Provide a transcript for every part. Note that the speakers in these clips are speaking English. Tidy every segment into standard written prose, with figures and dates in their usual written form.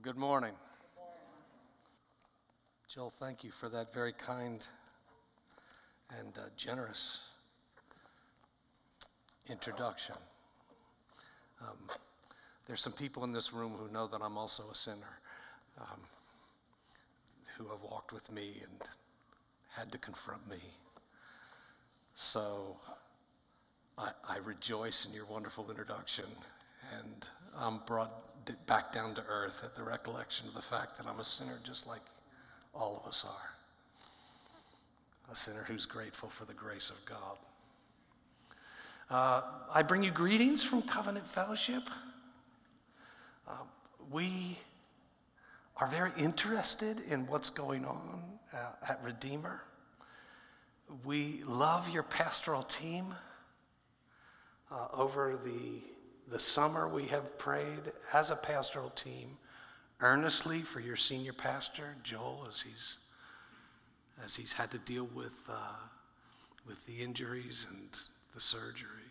Well, good morning. Jill, thank you for that very kind and generous introduction. There's some people in this room who know that I'm also a sinner, who have walked with me and had to confront me. So I rejoice in your wonderful introduction, and I'm brought back down to earth at the recollection of the fact that I'm a sinner just like all of us are. A sinner who's grateful for the grace of God. I bring you greetings from Covenant Fellowship. We are very interested in what's going on at Redeemer. We love your pastoral team. Over the summer, we have prayed as a pastoral team earnestly for your senior pastor, Joel, as he's had to deal with the injuries and the surgery.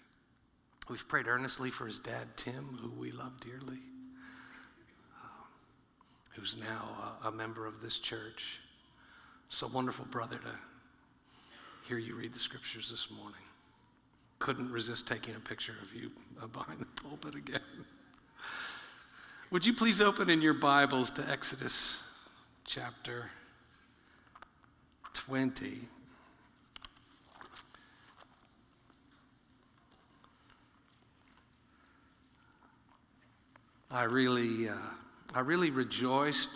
We've prayed earnestly for his dad, Tim, who we love dearly, who's now a member of this church. It's a wonderful brother to hear you read the scriptures this morning. Couldn't resist taking a picture of you behind the pulpit again. Would you please open in your Bibles to Exodus chapter 20. I really rejoiced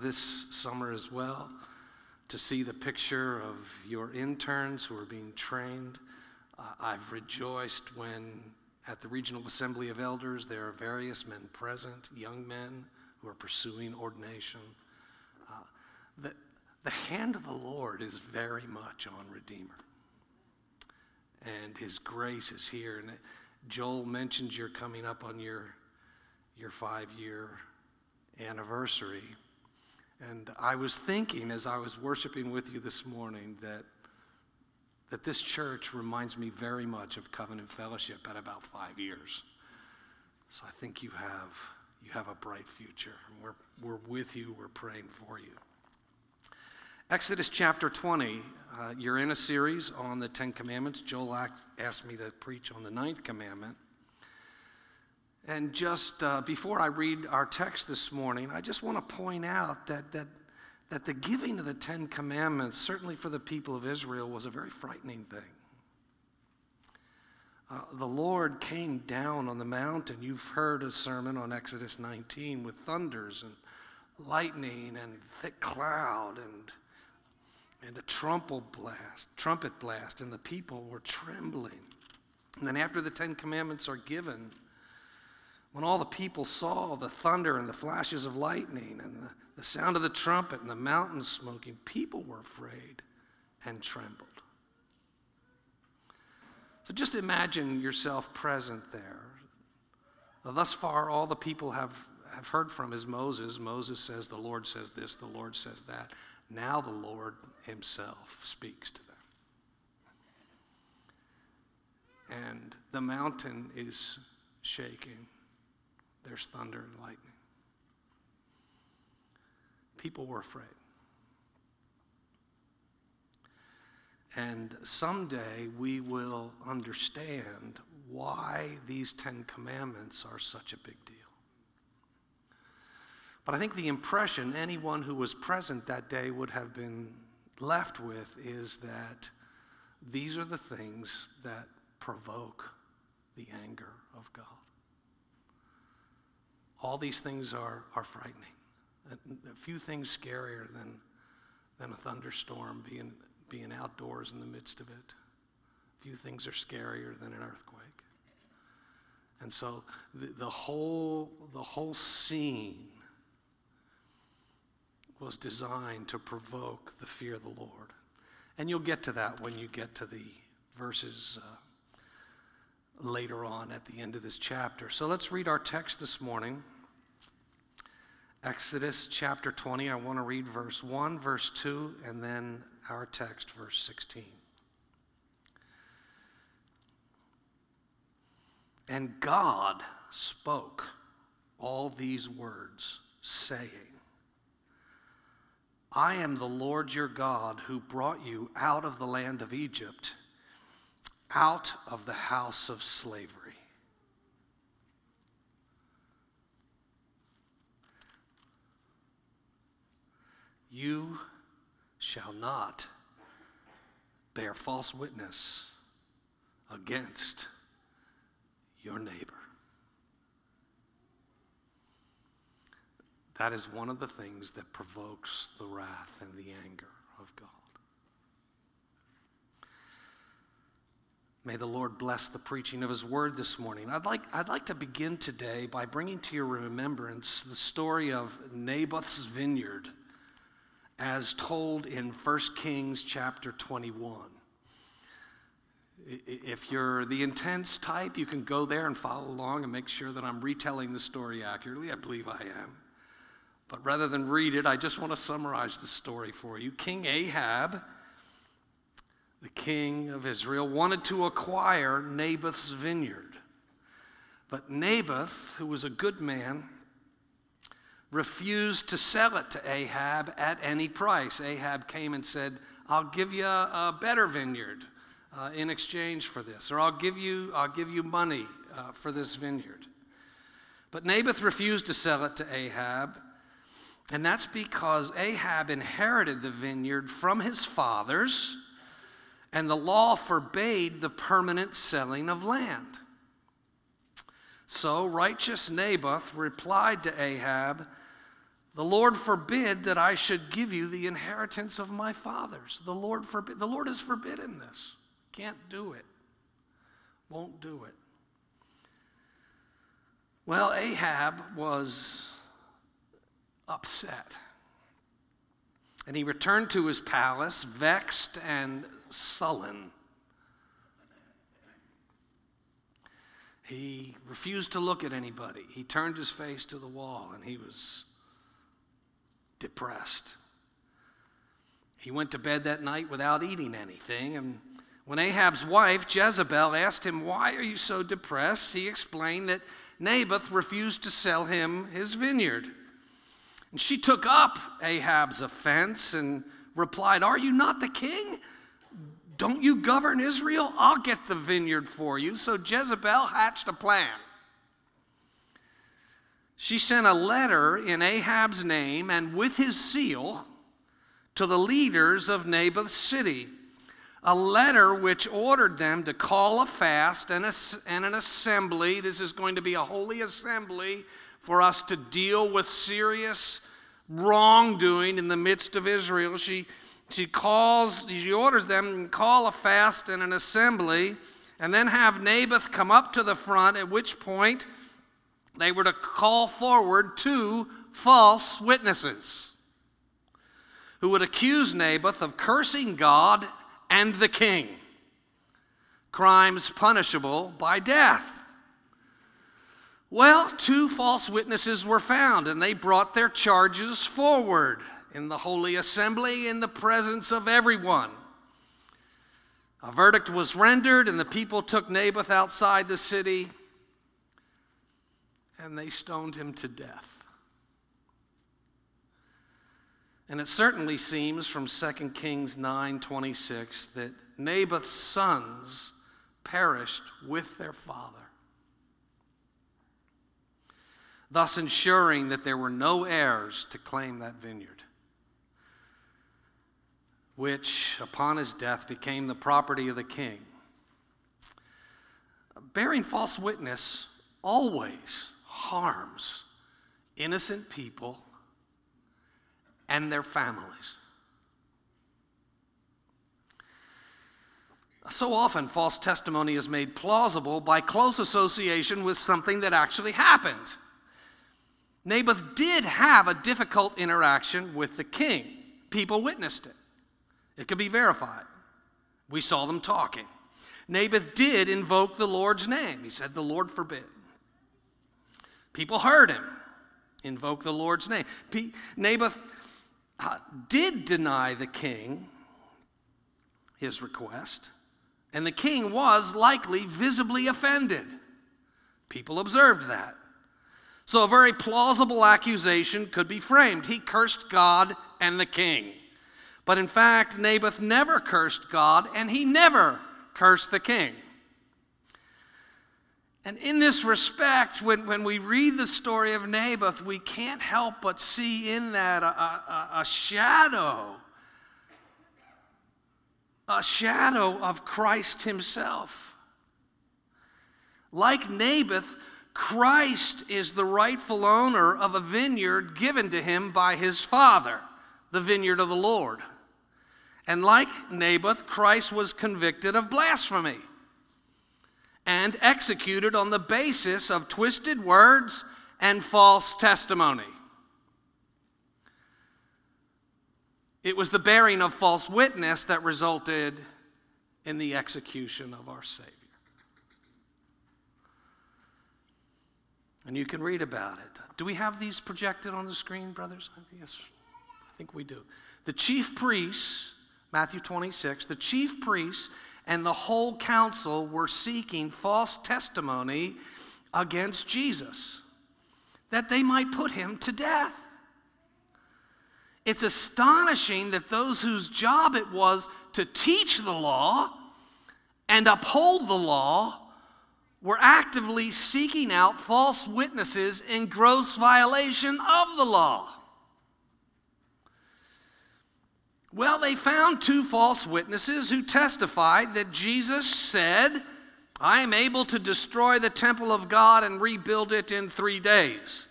this summer as well to see the picture of your interns who are being trained. I've rejoiced when at the Regional Assembly of Elders there are various men present, young men who are pursuing ordination. The hand of the Lord is very much on Redeemer, and his grace is here. And Joel mentioned you're coming up on your 5-year anniversary, and I was thinking as I was worshiping with you this morning that this church reminds me very much of Covenant Fellowship at about 5 years. So I think you have a bright future, and we're with you, we're praying for you. Exodus chapter 20, you're in a series on the Ten Commandments. Joel asked me to preach on the ninth commandment. And just before I read our text this morning, I just want to point out that the giving of the Ten Commandments, certainly for the people of Israel, was a very frightening thing. The Lord came down on the mountain. You've heard a sermon on Exodus 19 with thunders and lightning and thick cloud and a trumpet blast, and the people were trembling. And then after the Ten Commandments are given, when all the people saw the thunder and the flashes of lightning and the sound of the trumpet and the mountains smoking, people were afraid and trembled. So just imagine yourself present there. Now, thus far, all the people have heard from is Moses. Moses says, the Lord says this, the Lord says that. Now the Lord himself speaks to them. And the mountain is shaking. There's thunder and lightning. People were afraid. And someday we will understand why these Ten Commandments are such a big deal. But I think the impression anyone who was present that day would have been left with is that these are the things that provoke the anger of God. All these things are frightening. A few things scarier than a thunderstorm, being outdoors in the midst of it. A few things are scarier than an earthquake. And so the whole scene was designed to provoke the fear of the Lord. And you'll get to that when you get to the verses later on at the end of this chapter. So let's read our text this morning. Exodus chapter 20, I want to read verse 1, verse 2, and then our text, verse 16. And God spoke all these words saying, I am the Lord your God who brought you out of the land of Egypt, out of the house of slavery. You shall not bear false witness against your neighbor. That is one of the things that provokes the wrath and the anger of God. May the Lord bless the preaching of his word this morning. I'd like to begin today by bringing to your remembrance the story of Naboth's vineyard as told in 1 Kings chapter 21. If you're the intense type, you can go there and follow along and make sure that I'm retelling the story accurately. I believe I am. But rather than read it, I just want to summarize the story for you. King Ahab, the king of Israel, wanted to acquire Naboth's vineyard. But Naboth, who was a good man, refused to sell it to Ahab at any price. Ahab came and said, I'll give you a better vineyard in exchange for this, or I'll give you money for this vineyard. But Naboth refused to sell it to Ahab. And that's because Ahab inherited the vineyard from his fathers, and the law forbade the permanent selling of land. So righteous Naboth replied to Ahab, the Lord forbid that I should give you the inheritance of my fathers. The Lord forbid. The Lord has forbidden this. Can't do it. Won't do it. Well, Ahab was upset. And he returned to his palace, vexed and sullen. He refused to look at anybody. He turned his face to the wall, and he was depressed. He went to bed that night without eating anything, and when Ahab's wife, Jezebel, asked him, why are you so depressed? He explained that Naboth refused to sell him his vineyard. And she took up Ahab's offense and replied, are you not the king? Don't you govern Israel? I'll get the vineyard for you. So Jezebel hatched a plan. She sent a letter in Ahab's name and with his seal to the leaders of Naboth's city, a letter which ordered them to call a fast and an assembly. This is going to be a holy assembly for us to deal with serious wrongdoing in the midst of Israel. She orders them to call a fast and an assembly, and then have Naboth come up to the front, at which point they were to call forward 2 false witnesses who would accuse Naboth of cursing God and the king, crimes punishable by death. Well, 2 false witnesses were found, and they brought their charges forward in the holy assembly in the presence of everyone. A verdict was rendered, and the people took Naboth outside the city, and they stoned him to death. And it certainly seems from 2 Kings 9:26 that Naboth's sons perished with their father, thus ensuring that there were no heirs to claim that vineyard, which, upon his death, became the property of the king. Bearing false witness always harms innocent people and their families. So often, false testimony is made plausible by close association with something that actually happened. Naboth did have a difficult interaction with the king. People witnessed it. It could be verified. We saw them talking. Naboth did invoke the Lord's name. He said, the Lord forbid. People heard him invoke the Lord's name. Naboth did deny the king his request, and the king was likely visibly offended. People observed that. So a very plausible accusation could be framed. He cursed God and the king. But in fact, Naboth never cursed God, and he never cursed the king. And in this respect, when we read the story of Naboth, we can't help but see in that a shadow of Christ himself. Like Naboth, Christ is the rightful owner of a vineyard given to him by his father, the vineyard of the Lord. And like Naboth, Christ was convicted of blasphemy and executed on the basis of twisted words and false testimony. It was the bearing of false witness that resulted in the execution of our Savior. And you can read about it. Do we have these projected on the screen, brothers? Yes, I think we do. The chief priests, Matthew 26, the chief priests and the whole council were seeking false testimony against Jesus, that they might put him to death. It's astonishing that those whose job it was to teach the law and uphold the law were actively seeking out false witnesses in gross violation of the law. Well, they found two false witnesses who testified that Jesus said, "I am able to destroy the temple of God and rebuild it in 3 days."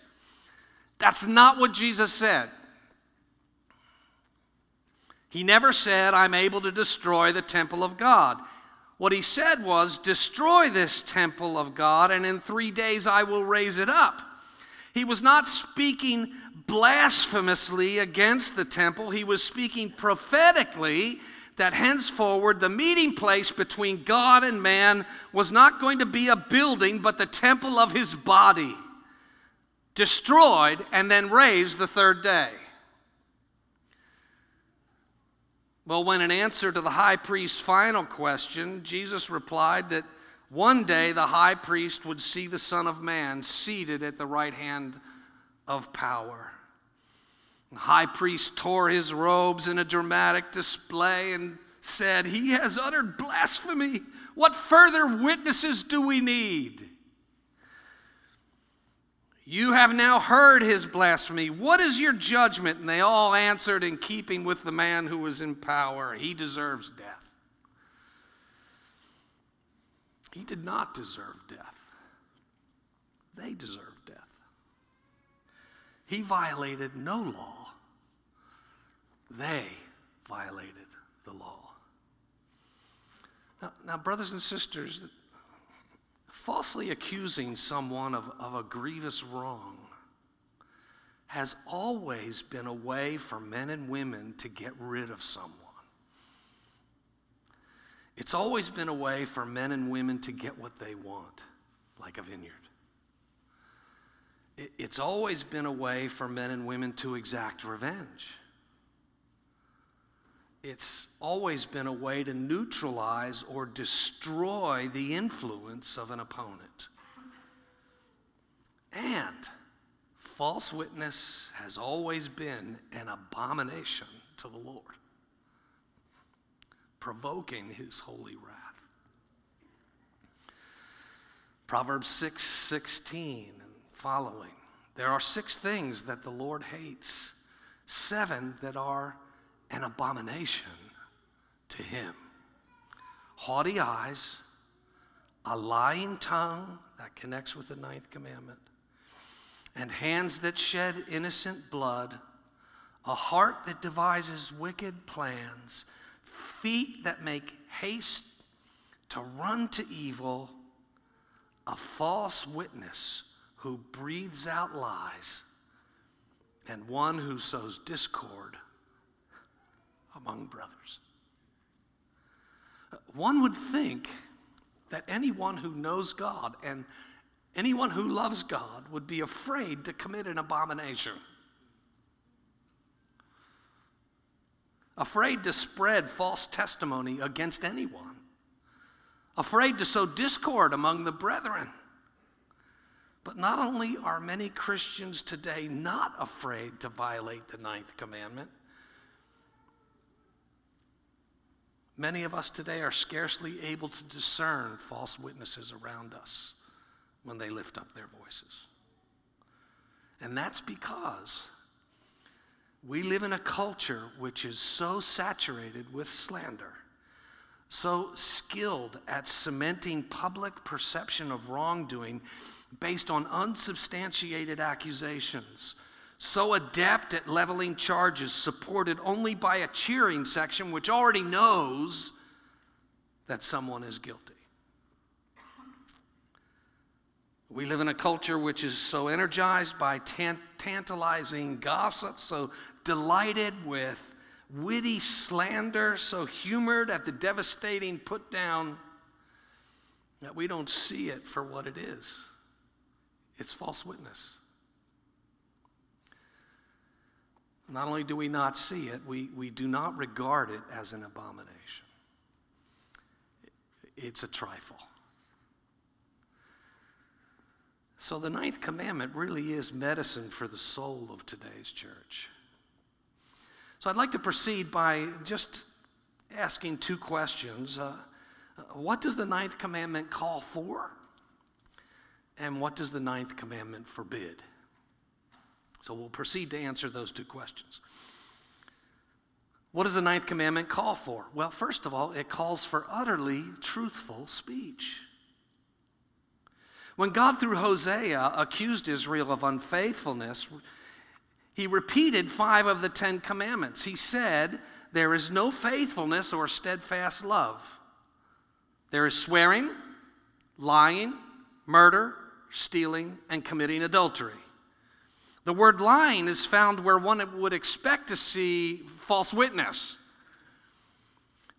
That's not what Jesus said. He never said, "I'm able to destroy the temple of God." What he said was, "Destroy this temple of God, and in 3 days I will raise it up." He was not speaking blasphemously against the temple. He was speaking prophetically that henceforward the meeting place between God and man was not going to be a building, but the temple of his body, destroyed and then raised the third day. Well, when in answer to the high priest's final question, Jesus replied that one day the high priest would see the Son of Man seated at the right hand of power. The high priest tore his robes in a dramatic display and said, "He has uttered blasphemy. What further witnesses do we need? You have now heard his blasphemy. What is your judgment?" And they all answered, "In keeping with the man who was in power. He deserves death." He did not deserve death. They deserved death. He violated no law. They violated the law. Now, brothers and sisters, falsely accusing someone of a grievous wrong has always been a way for men and women to get rid of someone. It's always been a way for men and women to get what they want, like a vineyard. It's always been a way for men and women to exact revenge. It's always been a way to neutralize or destroy the influence of an opponent. And false witness has always been an abomination to the Lord, provoking his holy wrath. Proverbs 6:16 and following. There are 6 things that the Lord hates, 7 that are an abomination to him: haughty eyes, a lying tongue, that connects with the 9th commandment, and hands that shed innocent blood, a heart that devises wicked plans, feet that make haste to run to evil, a false witness who breathes out lies, and one who sows discord among brothers. One would think that anyone who knows God and anyone who loves God would be afraid to commit an abomination, afraid to spread false testimony against anyone, afraid to sow discord among the brethren. But not only are many Christians today not afraid to violate the ninth commandment, many of us today are scarcely able to discern false witnesses around us when they lift up their voices. And that's because we live in a culture which is so saturated with slander, so skilled at cementing public perception of wrongdoing based on unsubstantiated accusations, so adept at leveling charges supported only by a cheering section which already knows that someone is guilty. We live in a culture which is so energized by tantalizing gossip, so delighted with witty slander, so humored at the devastating put down, that we don't see it for what it is. It's false witness. Not only do we not see it, we do not regard it as an abomination. It's a trifle. So the ninth commandment really is medicine for the soul of today's church. So I'd like to proceed by just asking two questions. What does the ninth commandment call for? And what does the ninth commandment forbid? So we'll proceed to answer those two questions. What does the ninth commandment call for? Well, first of all, it calls for utterly truthful speech. When God, through Hosea, accused Israel of unfaithfulness, he repeated 5 of the 10 commandments. He said, there is no faithfulness or steadfast love. There is swearing, lying, murder, stealing, and committing adultery. The word lying is found where one would expect to see false witness.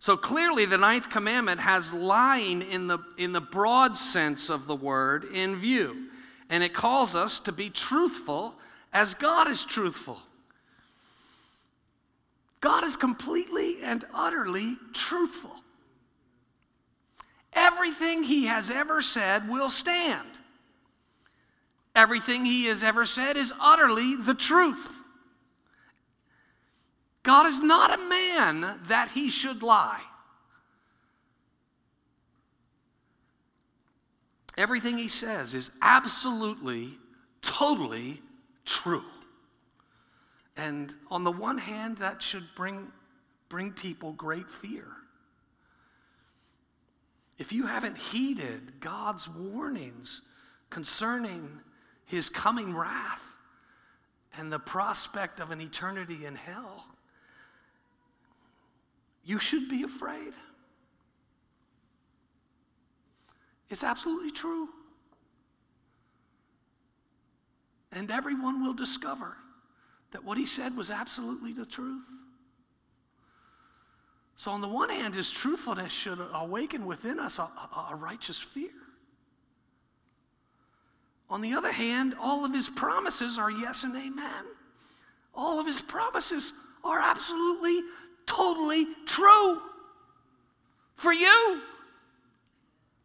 So clearly the ninth commandment has lying in the broad sense of the word in view. And it calls us to be truthful as God is truthful. God is completely and utterly truthful. Everything he has ever said will stand. Everything he has ever said is utterly the truth. God is not a man that he should lie. Everything he says is absolutely, totally true. And on the one hand, that should bring people great fear. If you haven't heeded God's warnings concerning his coming wrath and the prospect of an eternity in hell, you should be afraid. It's absolutely true. And everyone will discover that what he said was absolutely the truth. So on the one hand, his truthfulness should awaken within us a righteous fear. On the other hand, all of his promises are yes and amen. All of his promises are absolutely, totally true for you,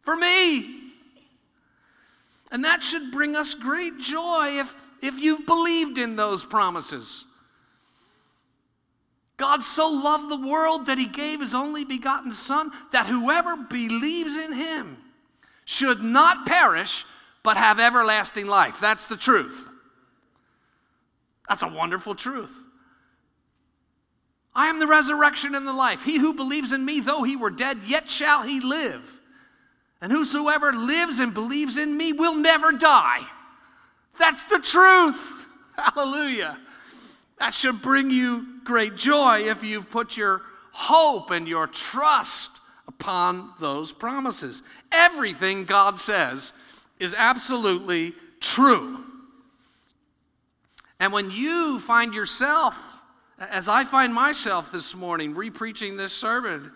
for me. And that should bring us great joy if you've believed in those promises. God so loved the world that he gave his only begotten Son, that whoever believes in him should not perish but have everlasting life. That's the truth. That's a wonderful truth. I am the resurrection and the life. He who believes in me, though he were dead, yet shall he live. And whosoever lives and believes in me will never die. That's the truth. Hallelujah. That should bring you great joy if you've put your hope and your trust upon those promises. Everything God says is absolutely true. And when you find yourself, as I find myself this morning, re-preaching this sermon,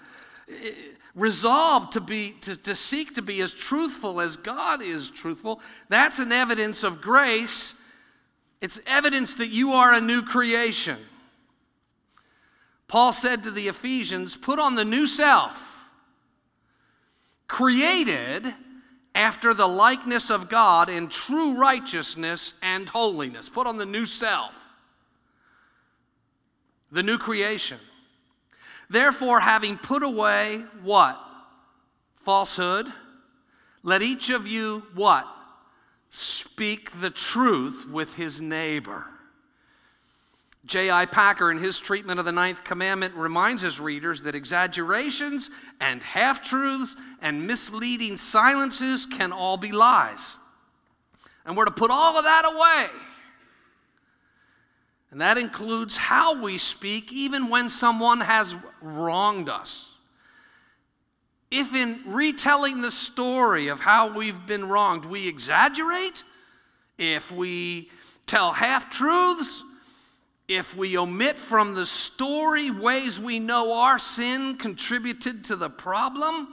resolved to seek to be as truthful as God is truthful, that's an evidence of grace. It's evidence that you are a new creation. Paul said to the Ephesians, put on the new self, created after the likeness of God in true righteousness and holiness. Put on the new self, the new creation. Therefore, having put away what? Falsehood. Let each of you what? Speak the truth with his neighbor. J.I. Packer, in his treatment of the ninth commandment, reminds his readers that exaggerations and half-truths and misleading silences can all be lies. And we're to put all of that away. And that includes how we speak, even when someone has wronged us. If in retelling the story of how we've been wronged, we exaggerate, if we tell half-truths, if we omit from the story ways we know our sin contributed to the problem,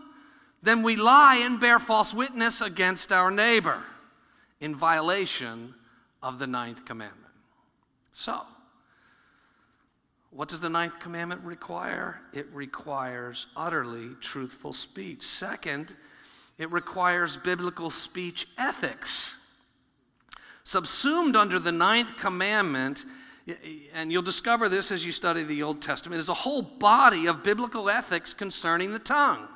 then we lie and bear false witness against our neighbor in violation of the ninth commandment. So, what does the ninth commandment require? It requires utterly truthful speech. Second, it requires biblical speech ethics. Subsumed under the ninth commandment, and you'll discover this as you study the Old Testament, is a whole body of biblical ethics concerning the tongue.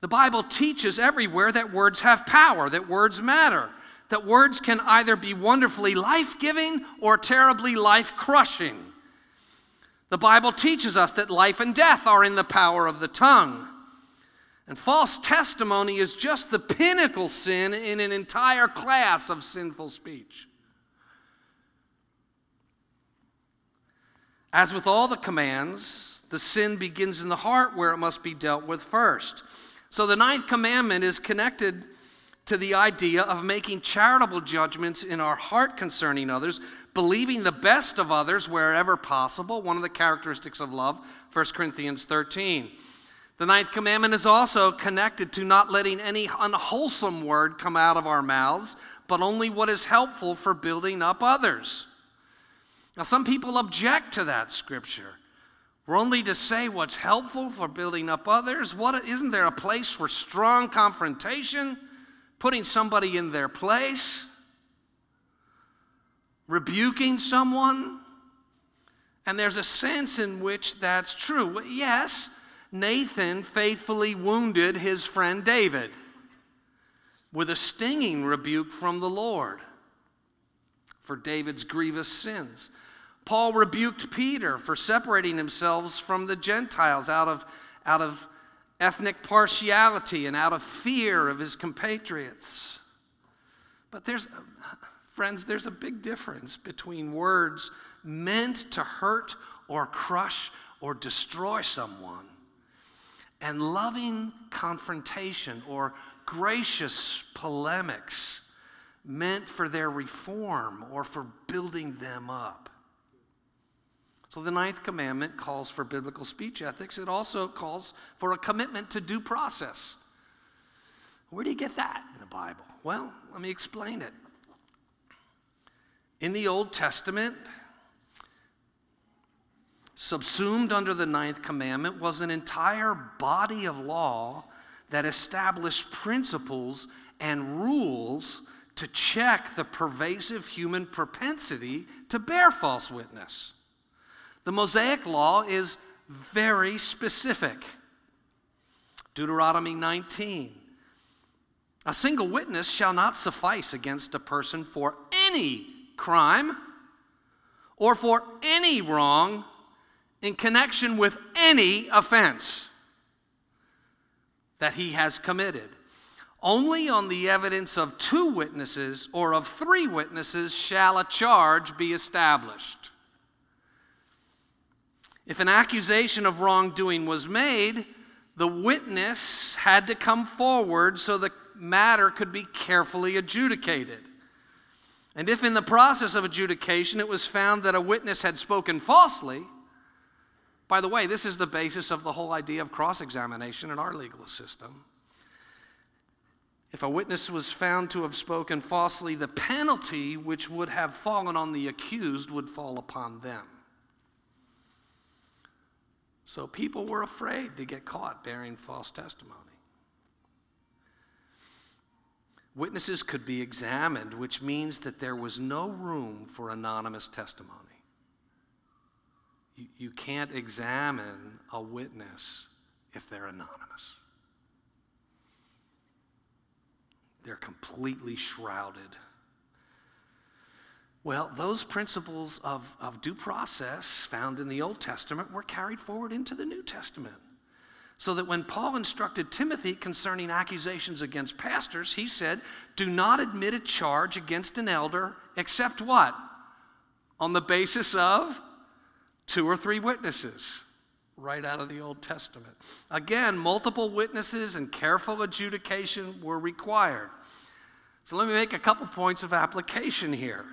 The Bible teaches everywhere that words have power, that words matter, that words can either be wonderfully life-giving or terribly life-crushing. The Bible teaches us that life and death are in the power of the tongue. And false testimony is just the pinnacle sin in an entire class of sinful speech. As with all the commands, the sin begins in the heart where it must be dealt with first. So the ninth commandment is connected to the idea of making charitable judgments in our heart concerning others, believing the best of others wherever possible, one of the characteristics of love, 1 Corinthians 13. The ninth commandment is also connected to not letting any unwholesome word come out of our mouths, but only what is helpful for building up others. Now, some people object to that scripture. We're only to say what's helpful for building up others. Isn't there a place for strong confrontation, putting somebody in their place, rebuking someone? And there's a sense in which that's true. Yes, Nathan faithfully wounded his friend David with a stinging rebuke from the Lord for David's grievous sins. Paul rebuked Peter for separating himself from the Gentiles out of ethnic partiality and out of fear of his compatriots. But there's a big difference between words meant to hurt or crush or destroy someone and loving confrontation or gracious polemics meant for their reform or for building them up. So the ninth commandment calls for biblical speech ethics. It also calls for a commitment to due process. Where do you get that in the Bible? Well, let me explain it. In the Old Testament, subsumed under the ninth commandment was an entire body of law that established principles and rules to check the pervasive human propensity to bear false witness. The Mosaic Law is very specific. Deuteronomy 19. A single witness shall not suffice against a person for any crime or for any wrong in connection with any offense that he has committed. Only on the evidence of two witnesses or of three witnesses shall a charge be established. If an accusation of wrongdoing was made, the witness had to come forward so the matter could be carefully adjudicated. And if in the process of adjudication it was found that a witness had spoken falsely, by the way, this is the basis of the whole idea of cross-examination in our legal system. If a witness was found to have spoken falsely, the penalty which would have fallen on the accused would fall upon them. So people were afraid to get caught bearing false testimony. Witnesses could be examined, which means that there was no room for anonymous testimony. You can't examine a witness if they're anonymous. They're completely shrouded. Well, those principles of due process found in the Old Testament were carried forward into the New Testament. So that when Paul instructed Timothy concerning accusations against pastors, he said, do not admit a charge against an elder, except what? On the basis of 2 or 3 witnesses, right out of the Old Testament. Again, multiple witnesses and careful adjudication were required. So let me make a couple points of application here.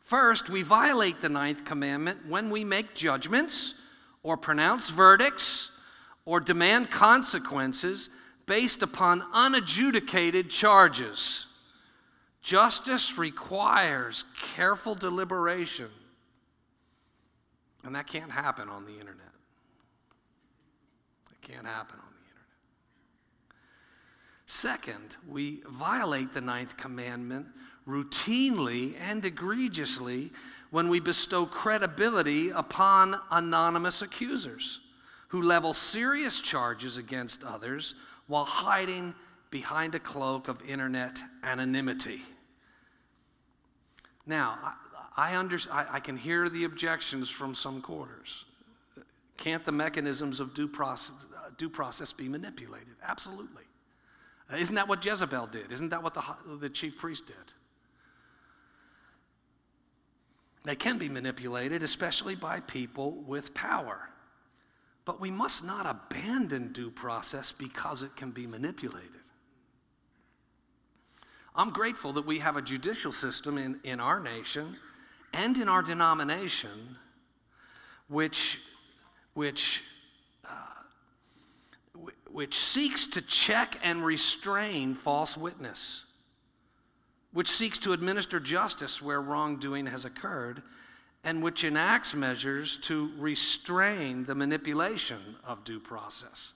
First, we violate the 9th commandment when we make judgments or pronounce verdicts or demand consequences based upon unadjudicated charges. Justice requires careful deliberation, and that can't happen on the internet. It can't happen on the internet. Second, we violate the 9th commandment routinely and egregiously when we bestow credibility upon anonymous accusers who level serious charges against others while hiding behind a cloak of internet anonymity. Now, I can hear the objections from some quarters. Can't the mechanisms of due process be manipulated? Absolutely. Isn't that what Jezebel did? Isn't that what the chief priest did? They can be manipulated, especially by people with power. But we must not abandon due process because it can be manipulated. I'm grateful that we have a judicial system in our nation and in our denomination which seeks to check and restrain false witness, which seeks to administer justice where wrongdoing has occurred, and which enacts measures to restrain the manipulation of due process.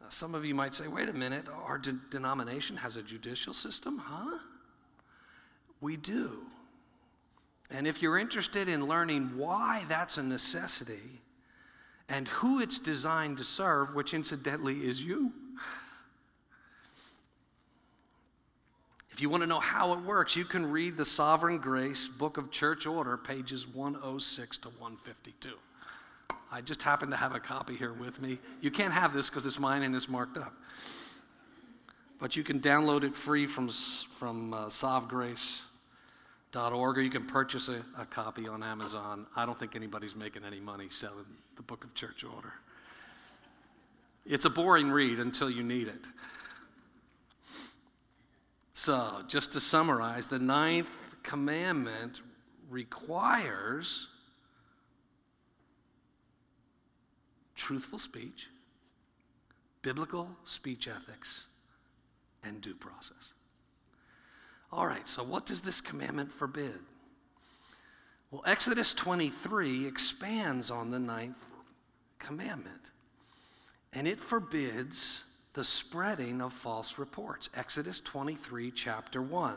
Now, some of you might say, wait a minute, our denomination has a judicial system, huh? We do. And if you're interested in learning why that's a necessity and who it's designed to serve, which incidentally is you, if you want to know how it works, you can read the Sovereign Grace Book of Church Order, pages 106 to 152. I just happen to have a copy here with me. You can't have this because it's mine and it's marked up. But you can download it free from sovgrace.org, or you can purchase a copy on Amazon. I don't think anybody's making any money selling the Book of Church Order. It's a boring read until you need it. So, just to summarize, the 9th commandment requires truthful speech, biblical speech ethics, and due process. All right, so what does this commandment forbid? Well, Exodus 23 expands on the 9th commandment, and it forbids the spreading of false reports. Exodus 23, chapter 1.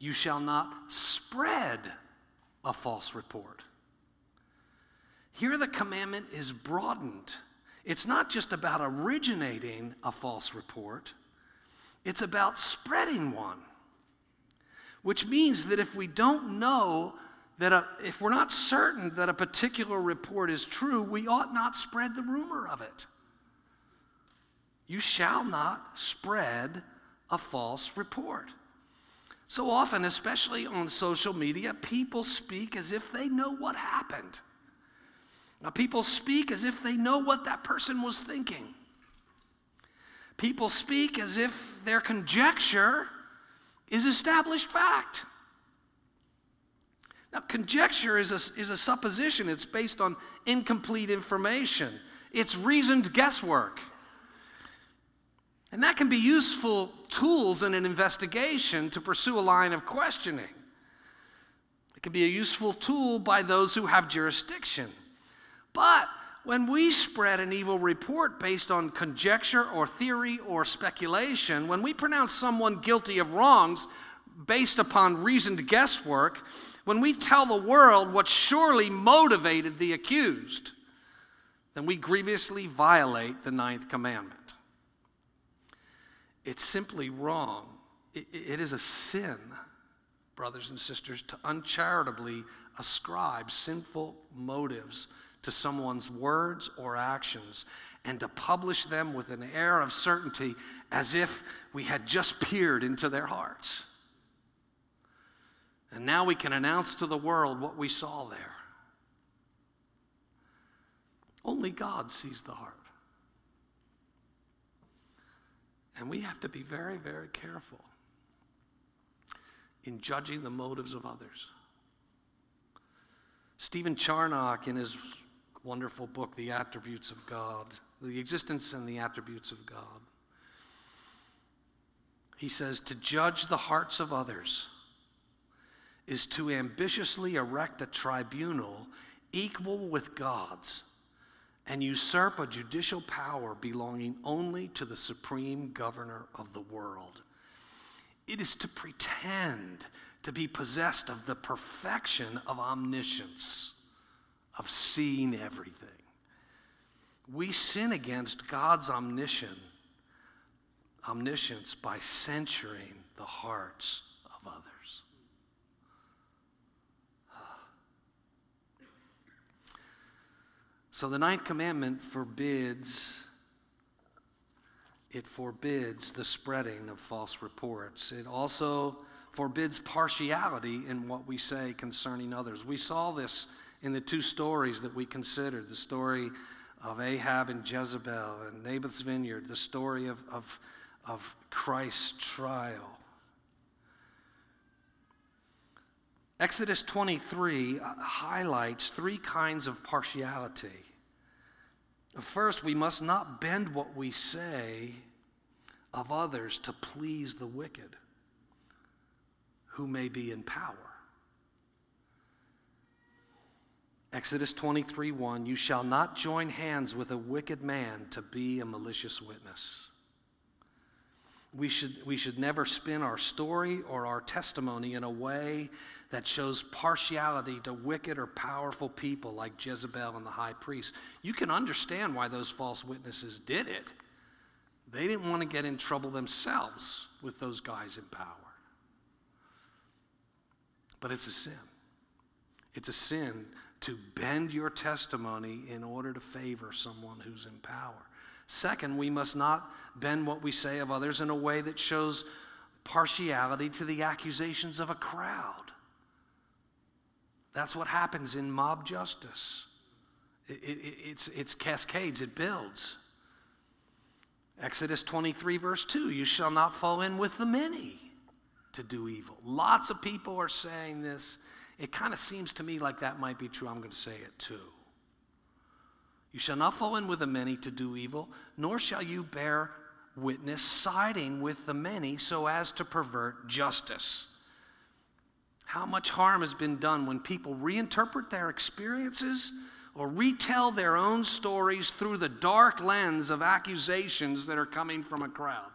You shall not spread a false report. Here the commandment is broadened. It's not just about originating a false report. It's about spreading one. Which means that if we don't know, if we're not certain that a particular report is true, we ought not spread the rumor of it. You shall not spread a false report. So often, especially on social media, people speak as if they know what happened. Now, people speak as if they know what that person was thinking. People speak as if their conjecture is established fact. Now, conjecture is a supposition. It's based on incomplete information. It's reasoned guesswork. And that can be useful tools in an investigation to pursue a line of questioning. It can be a useful tool by those who have jurisdiction. But When we spread an evil report based on conjecture or theory or speculation, when we pronounce someone guilty of wrongs based upon reasoned guesswork, when we tell the world what surely motivated the accused, then we grievously violate the 9th commandment. It's simply wrong. It is a sin, brothers and sisters, to uncharitably ascribe sinful motives to someone's words or actions, and to publish them with an air of certainty as if we had just peered into their hearts. And now we can announce to the world what we saw there. Only God sees the heart. And we have to be very, very careful in judging the motives of others. Stephen Charnock, in his wonderful book, The Attributes of God, The Existence and the Attributes of God, he says, to judge the hearts of others is to ambitiously erect a tribunal equal with God's and usurp a judicial power belonging only to the supreme governor of the world. It is to pretend to be possessed of the perfection of omniscience, of seeing everything. We sin against God's omniscience by censuring the hearts of others. So the 9th commandment forbids the spreading of false reports. It also forbids partiality in what we say concerning others. We saw this in the two stories that we considered, the story of Ahab and Jezebel and Naboth's vineyard, the story of Christ's trial. Exodus 23 highlights three kinds of partiality. First, we must not bend what we say of others to please the wicked, who may be in power. Exodus 23:1, you shall not join hands with a wicked man to be a malicious witness. We should never spin our story or our testimony in a way that shows partiality to wicked or powerful people like Jezebel and the high priest. You can understand why those false witnesses did it. They didn't want to get in trouble themselves with those guys in power. But it's a sin. It's a sin to bend your testimony in order to favor someone who's in power. Second, we must not bend what we say of others in a way that shows partiality to the accusations of a crowd. That's what happens in mob justice. It's cascades, it builds. Exodus 23, verse 2, you shall not fall in with the many to do evil. Lots of people are saying this. It kind of seems to me like that might be true. I'm going to say it too. You shall not fall in with the many to do evil, nor shall you bear witness siding with the many so as to pervert justice. How much harm has been done when people reinterpret their experiences or retell their own stories through the dark lens of accusations that are coming from a crowd?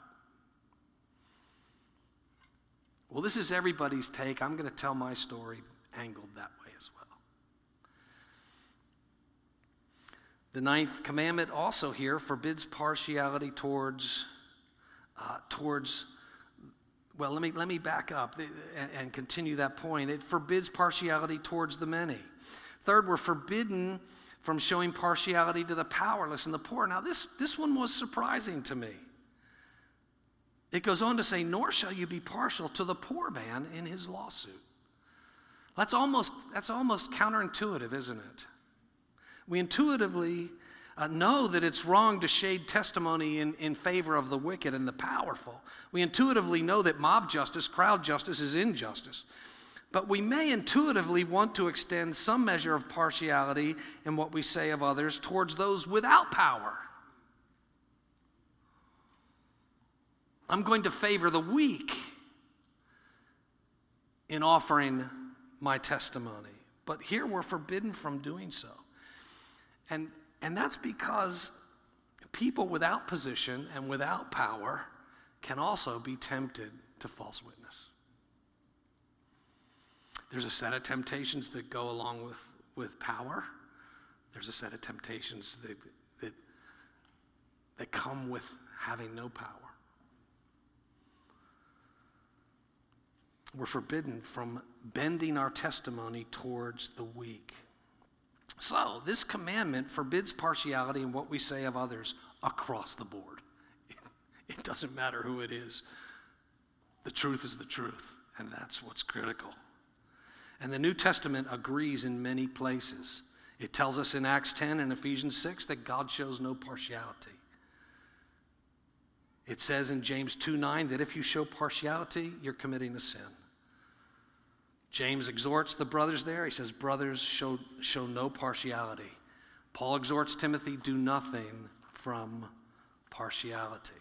Well, this is everybody's take. I'm going to tell my story angled that way as well. The 9th commandment also here forbids partiality towards, let me back up and continue that point. It forbids partiality towards the many. Third, we're forbidden from showing partiality to the powerless and the poor. Now, this one was surprising to me. It goes on to say, nor shall you be partial to the poor man in his lawsuit. That's almost counterintuitive, isn't it? We intuitively know that it's wrong to shade testimony in favor of the wicked and the powerful. We intuitively know that mob justice, crowd justice is injustice. But we may intuitively want to extend some measure of partiality in what we say of others towards those without power. I'm going to favor the weak in offering my testimony. But here we're forbidden from doing so. And And that's because people without position and without power can also be tempted to false witness. There's a set of temptations that go along with power. There's a set of temptations that come with having no power. We're forbidden from bending our testimony towards the weak. So this commandment forbids partiality in what we say of others across the board. It doesn't matter who it is. The truth is the truth, and that's what's critical. And the New Testament agrees in many places. It tells us in Acts 10 and Ephesians 6 that God shows no partiality. It says in James 2:9 that if you show partiality, you're committing a sin. James exhorts the brothers there. He says, brothers, show no partiality. Paul exhorts Timothy, do nothing from partiality.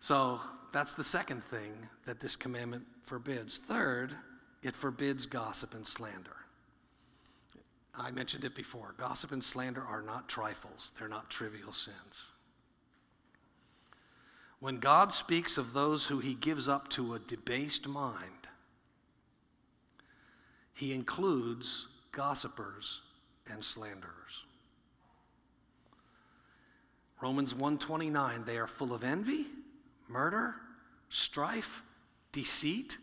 So that's the second thing that this commandment forbids. Third, it forbids gossip and slander. I mentioned it before. Gossip and slander are not trifles. They're not trivial sins. When God speaks of those who he gives up to a debased mind, he includes gossipers and slanderers. Romans 1:29, they are full of envy, murder, strife, deceit,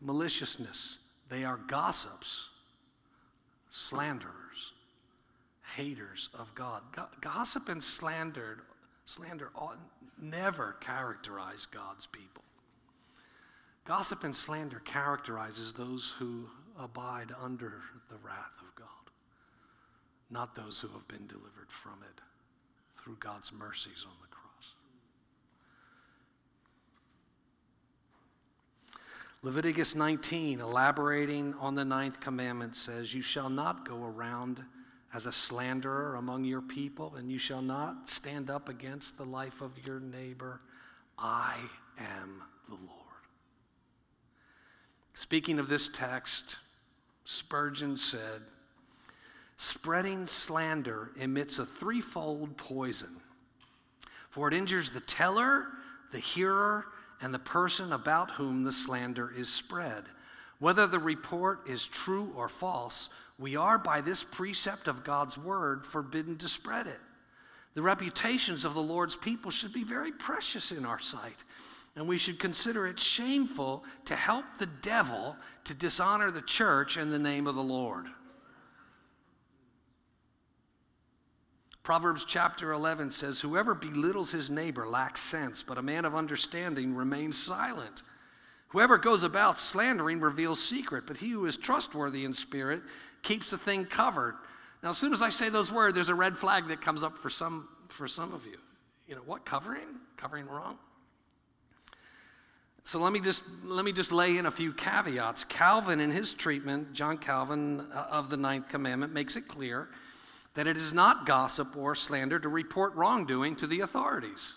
maliciousness. They are gossips, slanderers, haters of God. Gossip and slander ought never characterize God's people. Gossip and slander characterizes those who abide under the wrath of God, not those who have been delivered from it through God's mercies on the cross. Leviticus 19, elaborating on the ninth commandment, says, you shall not go around as a slanderer among your people, and you shall not stand up against the life of your neighbor. I am the Lord. Speaking of this text, Spurgeon said, spreading slander emits a threefold poison, for it injures the teller, the hearer, and the person about whom the slander is spread. Whether the report is true or false, we are, by this precept of God's word, forbidden to spread it. The reputations of the Lord's people should be very precious in our sight, and we should consider it shameful to help the devil to dishonor the church and the name of the Lord. Proverbs chapter 11 says, whoever belittles his neighbor lacks sense, but a man of understanding remains silent. Whoever goes about slandering reveals secret, but he who is trustworthy in spirit keeps the thing covered. Now, as soon as I say those words, there's a red flag that comes up for some of you. You know, what, covering? Covering wrong? So let me just lay in a few caveats. Calvin, in his treatment, John Calvin, of the ninth commandment, makes it clear that it is not gossip or slander to report wrongdoing to the authorities.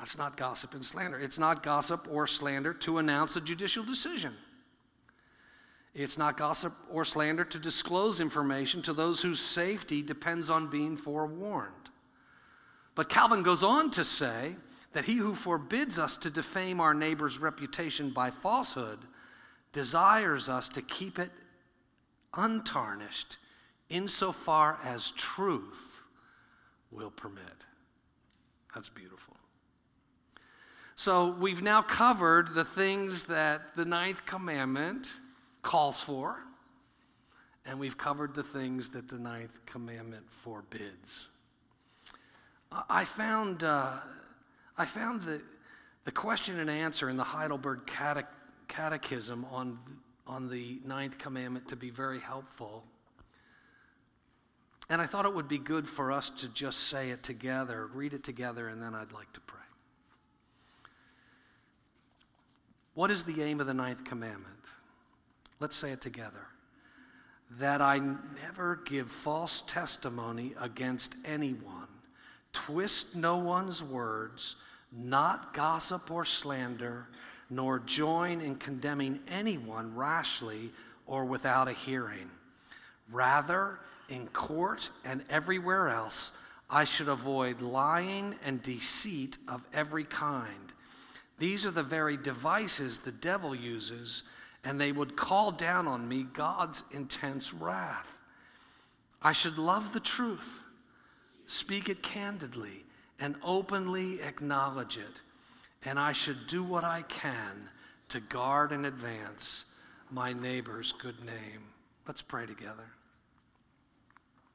That's not gossip and slander. It's not gossip or slander to announce a judicial decision. It's not gossip or slander to disclose information to those whose safety depends on being forewarned. But Calvin goes on to say that he who forbids us to defame our neighbor's reputation by falsehood desires us to keep it untarnished insofar as truth will permit. That's beautiful. So we've now covered the things that the ninth commandment calls for, and we've covered the things that the ninth commandment forbids. I found the question and answer in the Heidelberg Catechism on the ninth commandment to be very helpful. And I thought it would be good for us to just say it together, read it together, and then I'd like to pray. What is the aim of the ninth commandment? Let's say it together. That I never give false testimony against anyone, twist no one's words, not gossip or slander, nor join in condemning anyone rashly or without a hearing. Rather, in court and everywhere else, I should avoid lying and deceit of every kind. These are the very devices the devil uses, and they would call down on me God's intense wrath. I should love the truth, speak it candidly, and openly acknowledge it. And I should do what I can to guard and advance my neighbor's good name. Let's pray together.